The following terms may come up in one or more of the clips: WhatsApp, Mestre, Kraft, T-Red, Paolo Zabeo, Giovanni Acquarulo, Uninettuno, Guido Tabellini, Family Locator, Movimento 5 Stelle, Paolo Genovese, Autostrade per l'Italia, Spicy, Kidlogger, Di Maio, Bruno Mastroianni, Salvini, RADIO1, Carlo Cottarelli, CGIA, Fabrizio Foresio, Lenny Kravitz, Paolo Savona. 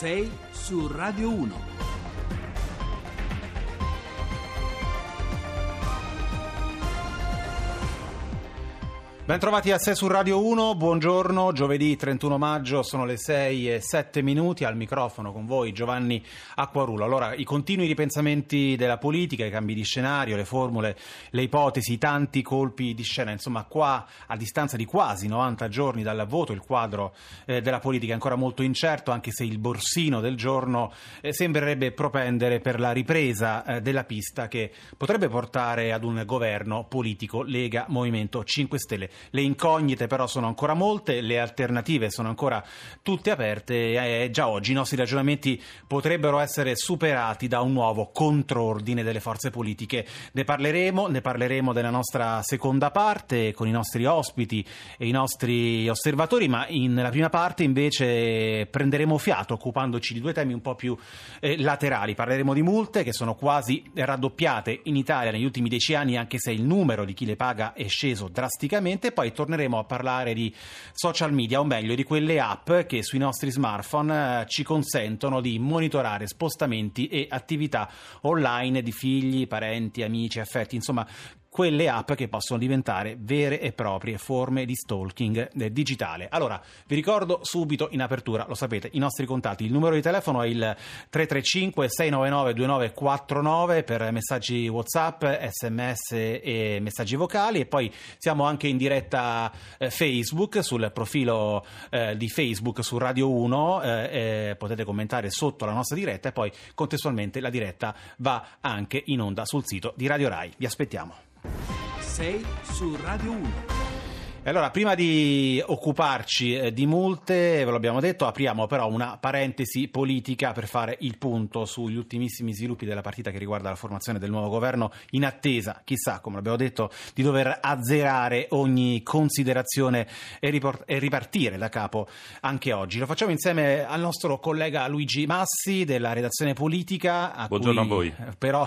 6 su Radio 1. Bentrovati a 6 su Radio 1, buongiorno, giovedì 31 maggio, sono le 6:07, al microfono con voi Giovanni Acquarulo. Allora, i continui ripensamenti della politica, i cambi di scenario, le formule, le ipotesi, i tanti colpi di scena, insomma qua a distanza di quasi 90 giorni dal voto il quadro della politica è ancora molto incerto, anche se il borsino del giorno sembrerebbe propendere per la ripresa della pista che potrebbe portare ad un governo politico Lega Movimento 5 Stelle. Le incognite però sono ancora molte, le alternative sono ancora tutte aperte e già oggi i nostri ragionamenti potrebbero essere superati da un nuovo contrordine delle forze politiche. Ne parleremo della nostra seconda parte con i nostri ospiti e i nostri osservatori, ma nella prima parte invece prenderemo fiato occupandoci di due temi un po' più laterali. Parleremo di multe che sono quasi raddoppiate in Italia negli ultimi 10 anni, anche se il numero di chi le paga è sceso drasticamente. Poi torneremo a parlare di social media, o meglio di quelle app che sui nostri smartphone ci consentono di monitorare spostamenti e attività online di figli, parenti, amici, affetti, insomma quelle app che possono diventare vere e proprie forme di stalking digitale. Allora, vi ricordo subito in apertura, lo sapete, i nostri contatti, il numero di telefono è il 335-699-2949 per messaggi WhatsApp, SMS e messaggi vocali, e poi siamo anche in diretta Facebook, sul profilo di Facebook su Radio 1, potete commentare sotto la nostra diretta e poi contestualmente la diretta va anche in onda sul sito di Radio Rai. Vi aspettiamo. 6 su Radio 1. Allora, prima di occuparci di multe, ve l'abbiamo detto, apriamo però una parentesi politica per fare il punto sugli ultimissimi sviluppi della partita che riguarda la formazione del nuovo governo, in attesa, chissà, come abbiamo detto, di dover azzerare ogni considerazione e ripartire da capo anche oggi. Lo facciamo insieme al nostro collega Luigi Massi della redazione politica. Buongiorno a voi. Però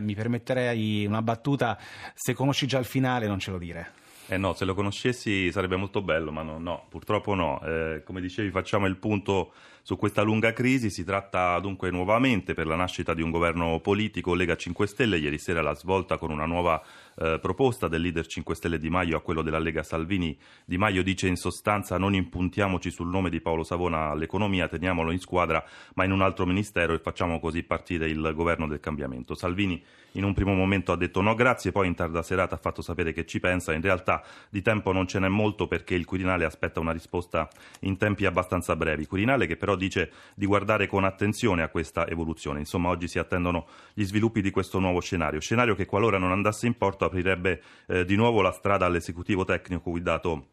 mi permetterei una battuta: se conosci già il finale non ce lo dire. No, se lo conoscessi sarebbe molto bello, ma no, purtroppo no. Come dicevi, facciamo il punto su questa lunga crisi. Si tratta dunque nuovamente per la nascita di un governo politico Lega 5 Stelle. Ieri sera la svolta con una nuova proposta del leader 5 Stelle Di Maio a quello della Lega Salvini. Di Maio dice in sostanza: non impuntiamoci sul nome di Paolo Savona all'economia, teniamolo in squadra ma in un altro ministero e facciamo così partire il governo del cambiamento. Salvini in un primo momento ha detto no grazie, poi in tarda serata ha fatto sapere che ci pensa. In realtà di tempo non ce n'è molto perché il Quirinale aspetta una risposta in tempi abbastanza brevi. Quirinale che però dice di guardare con attenzione a questa evoluzione. Insomma, oggi si attendono gli sviluppi di questo nuovo scenario che, qualora non andasse in porto, aprirebbe di nuovo la strada all'esecutivo tecnico guidato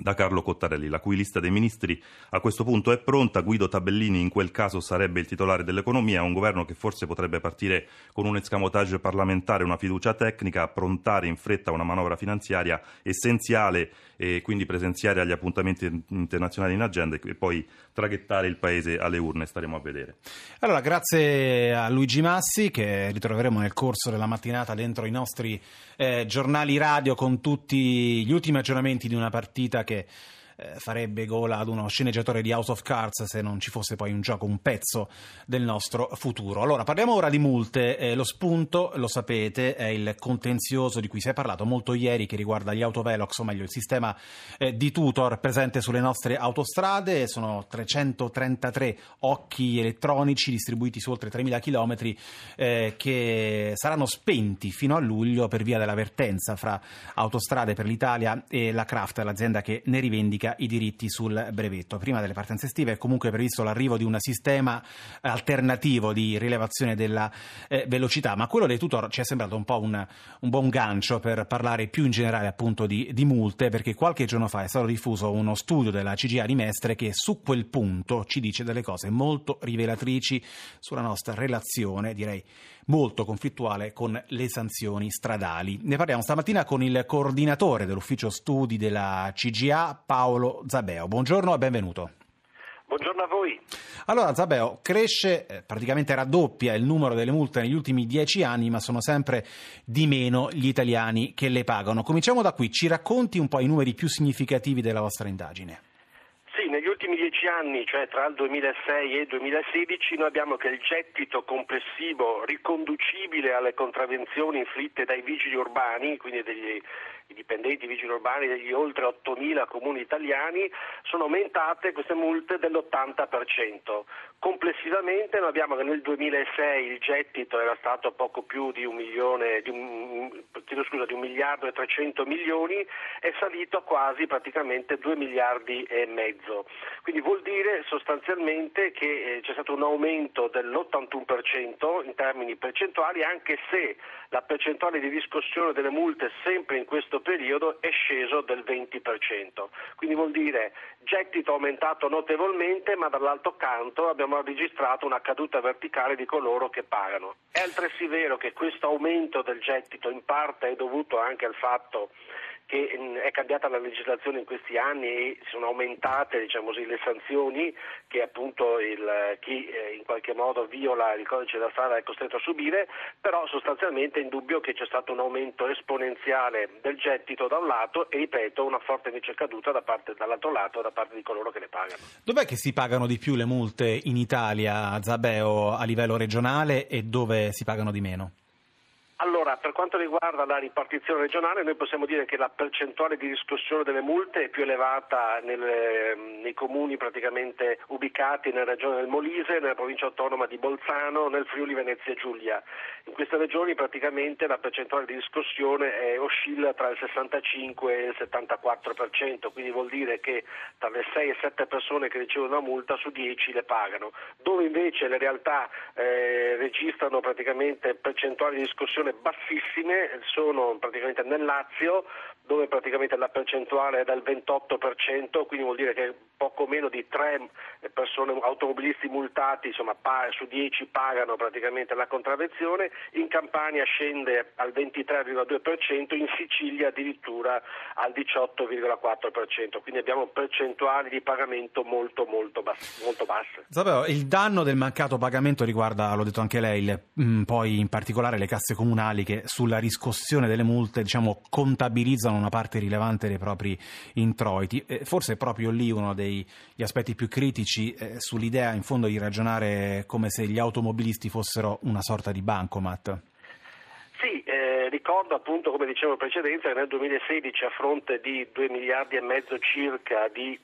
da Carlo Cottarelli, la cui lista dei ministri a questo punto è pronta. Guido Tabellini in quel caso sarebbe il titolare dell'economia, un governo che forse potrebbe partire con un escamotage parlamentare, una fiducia tecnica, approntare in fretta una manovra finanziaria essenziale e quindi presenziare agli appuntamenti internazionali in agenda e poi traghettare il paese alle urne. Staremo a vedere. Allora, grazie a Luigi Massi, che ritroveremo nel corso della mattinata dentro i nostri giornali radio con tutti gli ultimi aggiornamenti di una partita che farebbe gola ad uno sceneggiatore di House of Cards se non ci fosse poi un gioco, un pezzo del nostro futuro. Allora, parliamo ora di multe. Lo spunto, lo sapete, è il contenzioso di cui si è parlato molto ieri, che riguarda gli autovelox, o meglio il sistema di tutor presente sulle nostre autostrade. Sono 333 occhi elettronici distribuiti su oltre 3.000 chilometri che saranno spenti fino a luglio per via dell'avvertenza fra Autostrade per l'Italia e la Kraft, l'azienda che ne rivendica i diritti sul brevetto. Prima delle partenze estive è comunque previsto l'arrivo di un sistema alternativo di rilevazione della velocità, ma quello dei tutor ci è sembrato un po' un buon gancio per parlare più in generale appunto di multe, perché qualche giorno fa è stato diffuso uno studio della CGIA di Mestre che su quel punto ci dice delle cose molto rivelatrici sulla nostra relazione, direi molto conflittuale, con le sanzioni stradali. Ne parliamo stamattina con il coordinatore dell'ufficio studi della CGIA, Paolo Zabeo. Buongiorno e benvenuto. Buongiorno a voi. Allora Zabeo, cresce, praticamente raddoppia il numero delle multe negli ultimi 10 anni, ma sono sempre di meno gli italiani che le pagano. Cominciamo da qui, ci racconti un po' i numeri più significativi della vostra indagine. Sì, negli ultimi 10 anni, cioè tra il 2006 e il 2016, noi abbiamo che il gettito complessivo riconducibile alle contravvenzioni inflitte dai vigili urbani, quindi i dipendenti vigili urbani degli oltre 8.000 comuni italiani, sono aumentate queste multe dell'80%. Complessivamente noi abbiamo che nel 2006 il gettito era stato poco più di un miliardo e 300 milioni, è salito a quasi praticamente 2,5 miliardi. Quindi vuol dire sostanzialmente che c'è stato un aumento dell'81% in termini percentuali, anche se la percentuale di riscossione delle multe sempre in questo periodo è sceso del 20%, quindi vuol dire gettito aumentato notevolmente, ma dall'altro canto abbiamo registrato una caduta verticale di coloro che pagano. È altresì vero che questo aumento del gettito in parte è dovuto anche al fatto che è cambiata la legislazione in questi anni e sono aumentate, diciamo così, le sanzioni che appunto chi in qualche modo viola il codice della strada è costretto a subire, però sostanzialmente è indubbio che c'è stato un aumento esponenziale del gettito da un lato e, ripeto, una forte invece caduta dall'altro lato da parte di coloro che le pagano. Dov'è che si pagano di più le multe in Italia, Zabeo, a livello regionale, e dove si pagano di meno? Allora, per quanto riguarda la ripartizione regionale, noi possiamo dire che la percentuale di riscossione delle multe è più elevata nei comuni praticamente ubicati nella regione del Molise, nella provincia autonoma di Bolzano, nel Friuli Venezia Giulia. In queste regioni praticamente la percentuale di riscossione oscilla tra il 65 e il 74%, quindi vuol dire che tra le 6 e 7 persone che ricevono una multa su 10 le pagano. Dove invece le realtà registrano praticamente percentuali di riscossione bassissime sono praticamente nel Lazio, dove praticamente la percentuale è del 28%, quindi vuol dire che poco meno di 3 persone, automobilisti multati, insomma, su 10 pagano praticamente la contravvenzione. In Campania scende al 23,2%, in Sicilia addirittura al 18,4%, quindi abbiamo percentuali di pagamento molto basse. Sapevo, il danno del mancato pagamento riguarda, l'ho detto anche lei, poi in particolare le casse comunali, che sulla riscossione delle multe, diciamo, contabilizzano una parte rilevante dei propri introiti. Forse è proprio lì uno degli aspetti più critici, sull'idea in fondo di ragionare come se gli automobilisti fossero una sorta di bancomat. Sì, ricordo appunto, come dicevo in precedenza, che nel 2016, a fronte di 2,5 miliardi circa di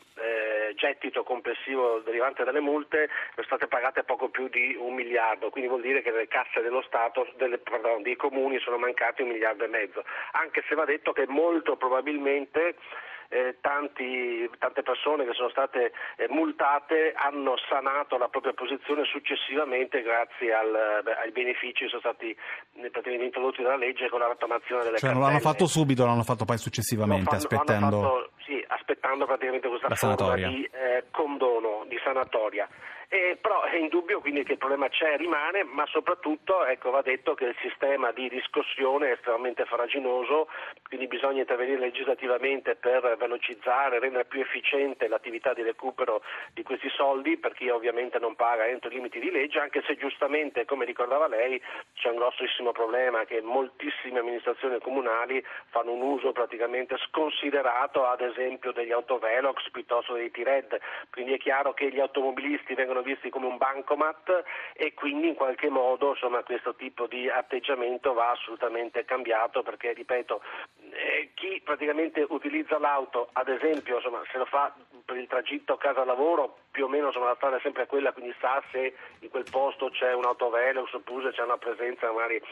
gettito complessivo derivante dalle multe, sono state pagate poco più di 1 miliardo, quindi vuol dire che le casse dello Stato, dei comuni, sono mancati 1,5 miliardi, anche se va detto che molto probabilmente tante persone che sono state multate hanno sanato la propria posizione successivamente grazie ai benefici che sono stati praticamente introdotti dalla legge con la rottamazione delle cartelle. Non l'hanno fatto subito, l'hanno fatto poi successivamente, aspettando praticamente questa forma di condono, di sanatoria. Però è indubbio quindi che il problema c'è, rimane, ma soprattutto, ecco, va detto che il sistema di riscossione è estremamente farraginoso, quindi bisogna intervenire legislativamente per velocizzare, rendere più efficiente l'attività di recupero di questi soldi per chi ovviamente non paga entro i limiti di legge, anche se giustamente, come ricordava lei, c'è un grossissimo problema che moltissime amministrazioni comunali fanno un uso praticamente sconsiderato, ad esempio, degli autovelox piuttosto dei T-Red, quindi è chiaro che gli automobilisti vengono visti come un bancomat e quindi in qualche modo, insomma, questo tipo di atteggiamento va assolutamente cambiato, perché, ripeto, chi praticamente utilizza l'auto, ad esempio, insomma, se lo fa per il tragitto casa-lavoro, più o meno, insomma, la strada è sempre quella, quindi sa se in quel posto c'è un autovelox oppure c'è una presenza magari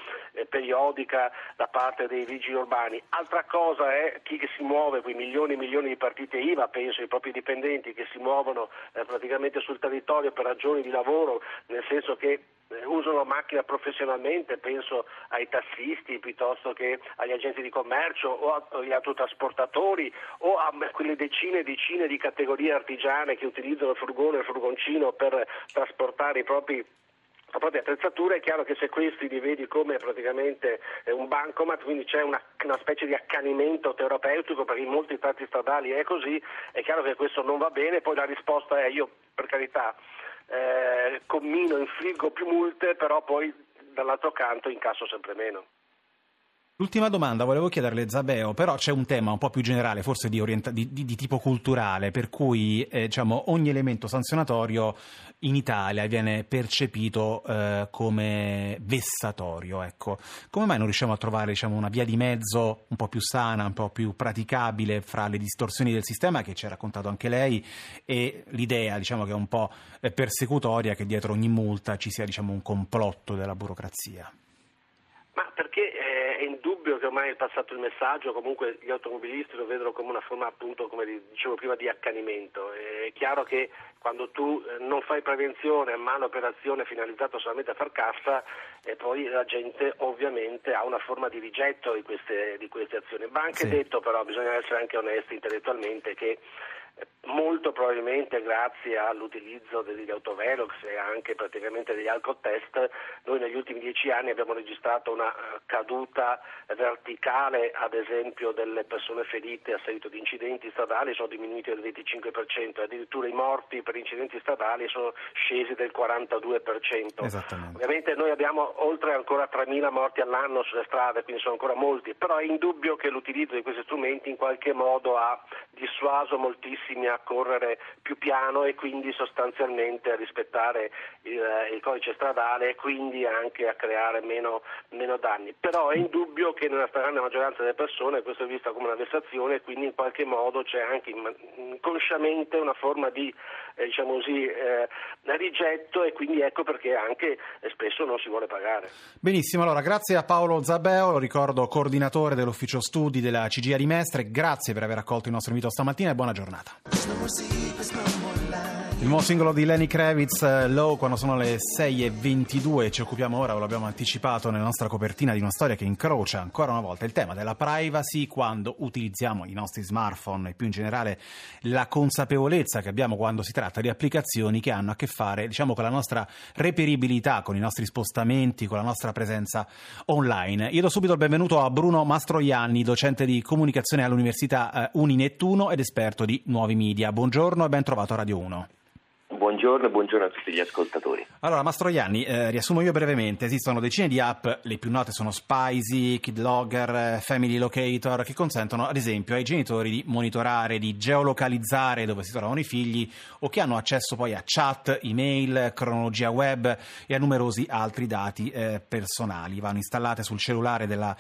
periodica da parte dei vigili urbani. Altra cosa è chi che si muove, quei milioni e milioni di partite IVA, penso ai propri dipendenti che si muovono praticamente sul territorio per ragioni di lavoro, nel senso che usano la macchina professionalmente, penso ai tassisti piuttosto che agli agenti di commercio o agli autotrasportatori o a quelle decine e decine di categorie artigiane che utilizzano il furgone e il furgoncino per trasportare la propria attrezzatura. È chiaro che se questi li vedi come praticamente un bancomat, quindi c'è una specie di accanimento terapeutico, perché in molti tratti stradali è così, è chiaro che questo non va bene. Poi la risposta è: io, per carità, infliggo più multe, però poi dall'altro canto incasso sempre meno. L'ultima domanda volevo chiederle, Zabeo, però c'è un tema un po' più generale, forse di tipo culturale, per cui diciamo, ogni elemento sanzionatorio in Italia viene percepito come vessatorio. Ecco. Come mai non riusciamo a trovare, diciamo, una via di mezzo un po' più sana, un po' più praticabile fra le distorsioni del sistema che ci ha raccontato anche lei e l'idea, diciamo, che è un po' persecutoria che dietro ogni multa ci sia, diciamo, un complotto della burocrazia? Ma perché è indubbio che ormai è passato il messaggio, comunque gli automobilisti lo vedono come una forma, appunto, come dicevo prima, di accanimento. È chiaro che quando tu non fai prevenzione ma un'operazione finalizzata solamente a far cassa, e poi la gente ovviamente ha una forma di rigetto di queste azioni. Va anche detto, però, bisogna essere anche onesti intellettualmente, che molto probabilmente grazie all'utilizzo degli autovelox e anche praticamente degli alcol test, noi negli ultimi 10 anni abbiamo registrato una caduta verticale, ad esempio, delle persone ferite a seguito di incidenti stradali, sono diminuiti del 25%, addirittura i morti per incidenti stradali sono scesi del 42%. Esattamente. Ovviamente noi abbiamo oltre ancora 3.000 morti all'anno sulle strade, quindi sono ancora molti, però è indubbio che l'utilizzo di questi strumenti in qualche modo ha dissuaso moltissimi a correre più piano e quindi sostanzialmente a rispettare il codice stradale e quindi anche a creare meno danni. Però è indubbio che nella stragrande maggioranza delle persone questo è visto come una vessazione e quindi in qualche modo c'è anche inconsciamente una forma di rigetto e quindi ecco perché anche spesso non si vuole pagare. Benissimo, allora grazie a Paolo Zabeo, lo ricordo coordinatore dell'ufficio studi della CGIA di Mestre, grazie per aver accolto il nostro invito stamattina e buona giornata. Il nuovo singolo di Lenny Kravitz, Low, quando sono le 6:22, ci occupiamo ora, ve l'abbiamo anticipato nella nostra copertina, di una storia che incrocia ancora una volta il tema della privacy quando utilizziamo i nostri smartphone e più in generale la consapevolezza che abbiamo quando si tratta di applicazioni che hanno a che fare, diciamo, con la nostra reperibilità, con i nostri spostamenti, con la nostra presenza online. Io do subito il benvenuto a Bruno Mastroianni, docente di comunicazione all'Università Uni Nettuno ed esperto di nuovi media. Buongiorno e ben trovato a Radio 1. Buongiorno a tutti gli ascoltatori. Allora, Mastroianni, riassumo io brevemente. Esistono decine di app, le più note sono Spicy, Kidlogger, Family Locator, che consentono ad esempio ai genitori di monitorare, di geolocalizzare dove si trovano i figli o che hanno accesso poi a chat, email, cronologia web e a numerosi altri dati personali. Vanno installate sul cellulare della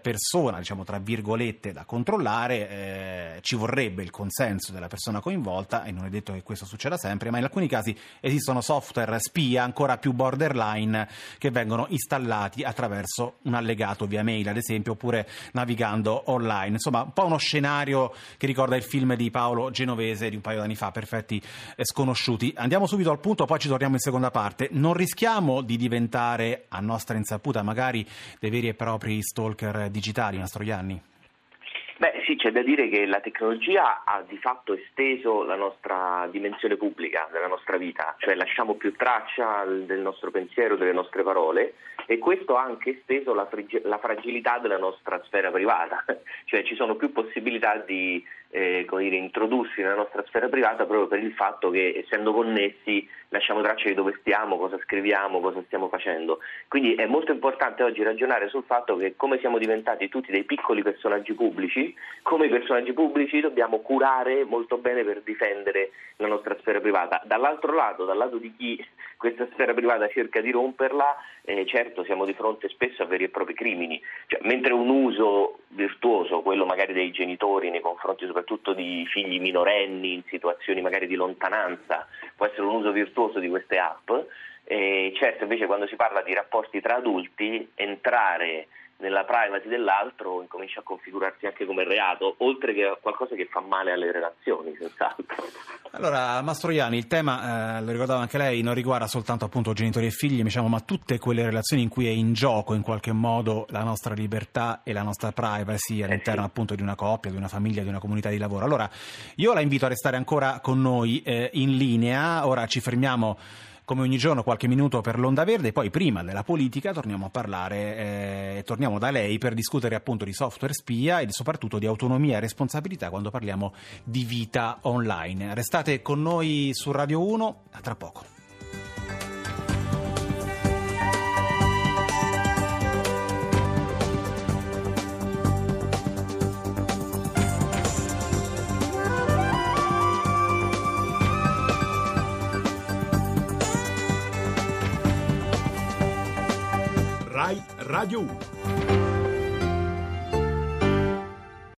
persona, diciamo tra virgolette, da controllare. Ci vorrebbe il consenso della persona coinvolta e non è detto che questo succeda sempre, ma in alcuni casi esistono software spia ancora più borderline che vengono installati attraverso un allegato via mail, ad esempio, oppure navigando online. Insomma, un po' uno scenario che ricorda il film di Paolo Genovese di un paio d'anni fa, Perfetti sconosciuti. Andiamo subito al punto, poi ci torniamo in seconda parte. Non rischiamo di diventare, a nostra insaputa magari, dei veri e propri stalker digitali, Mastroianni? Beh sì, c'è da dire che la tecnologia ha di fatto esteso la nostra dimensione pubblica della nostra vita, cioè lasciamo più traccia del nostro pensiero, delle nostre parole, e questo ha anche esteso la fragilità della nostra sfera privata, cioè ci sono più possibilità di introdursi nella nostra sfera privata proprio per il fatto che, essendo connessi, lasciamo traccia di dove stiamo, cosa scriviamo, cosa stiamo facendo. Quindi è molto importante oggi ragionare sul fatto che, come siamo diventati tutti dei piccoli personaggi pubblici, come i personaggi pubblici dobbiamo curare molto bene per difendere la nostra sfera privata. Dall'altro lato, dal lato di chi questa sfera privata cerca di romperla, certo siamo di fronte spesso a veri e propri crimini, cioè, mentre un uso virtuoso, quello magari dei genitori nei confronti soprattutto di figli minorenni in situazioni magari di lontananza, può essere un uso virtuoso di queste app, certo invece quando si parla di rapporti tra adulti, entrare nella privacy dell'altro incomincia a configurarsi anche come reato, oltre che qualcosa che fa male alle relazioni, senz'altro. Allora, Mastroianni, il tema, lo ricordava anche lei, non riguarda soltanto appunto genitori e figli, diciamo, ma tutte quelle relazioni in cui è in gioco in qualche modo la nostra libertà e la nostra privacy all'interno appunto di una coppia, di una famiglia, di una comunità di lavoro. Allora, io la invito a restare ancora con noi in linea, ora ci fermiamo come ogni giorno qualche minuto per l'Onda Verde, poi prima della politica torniamo a parlare, torniamo da lei per discutere appunto di software spia e soprattutto di autonomia e responsabilità quando parliamo di vita online. Restate con noi su Radio 1, a tra poco. Rai Radio 1.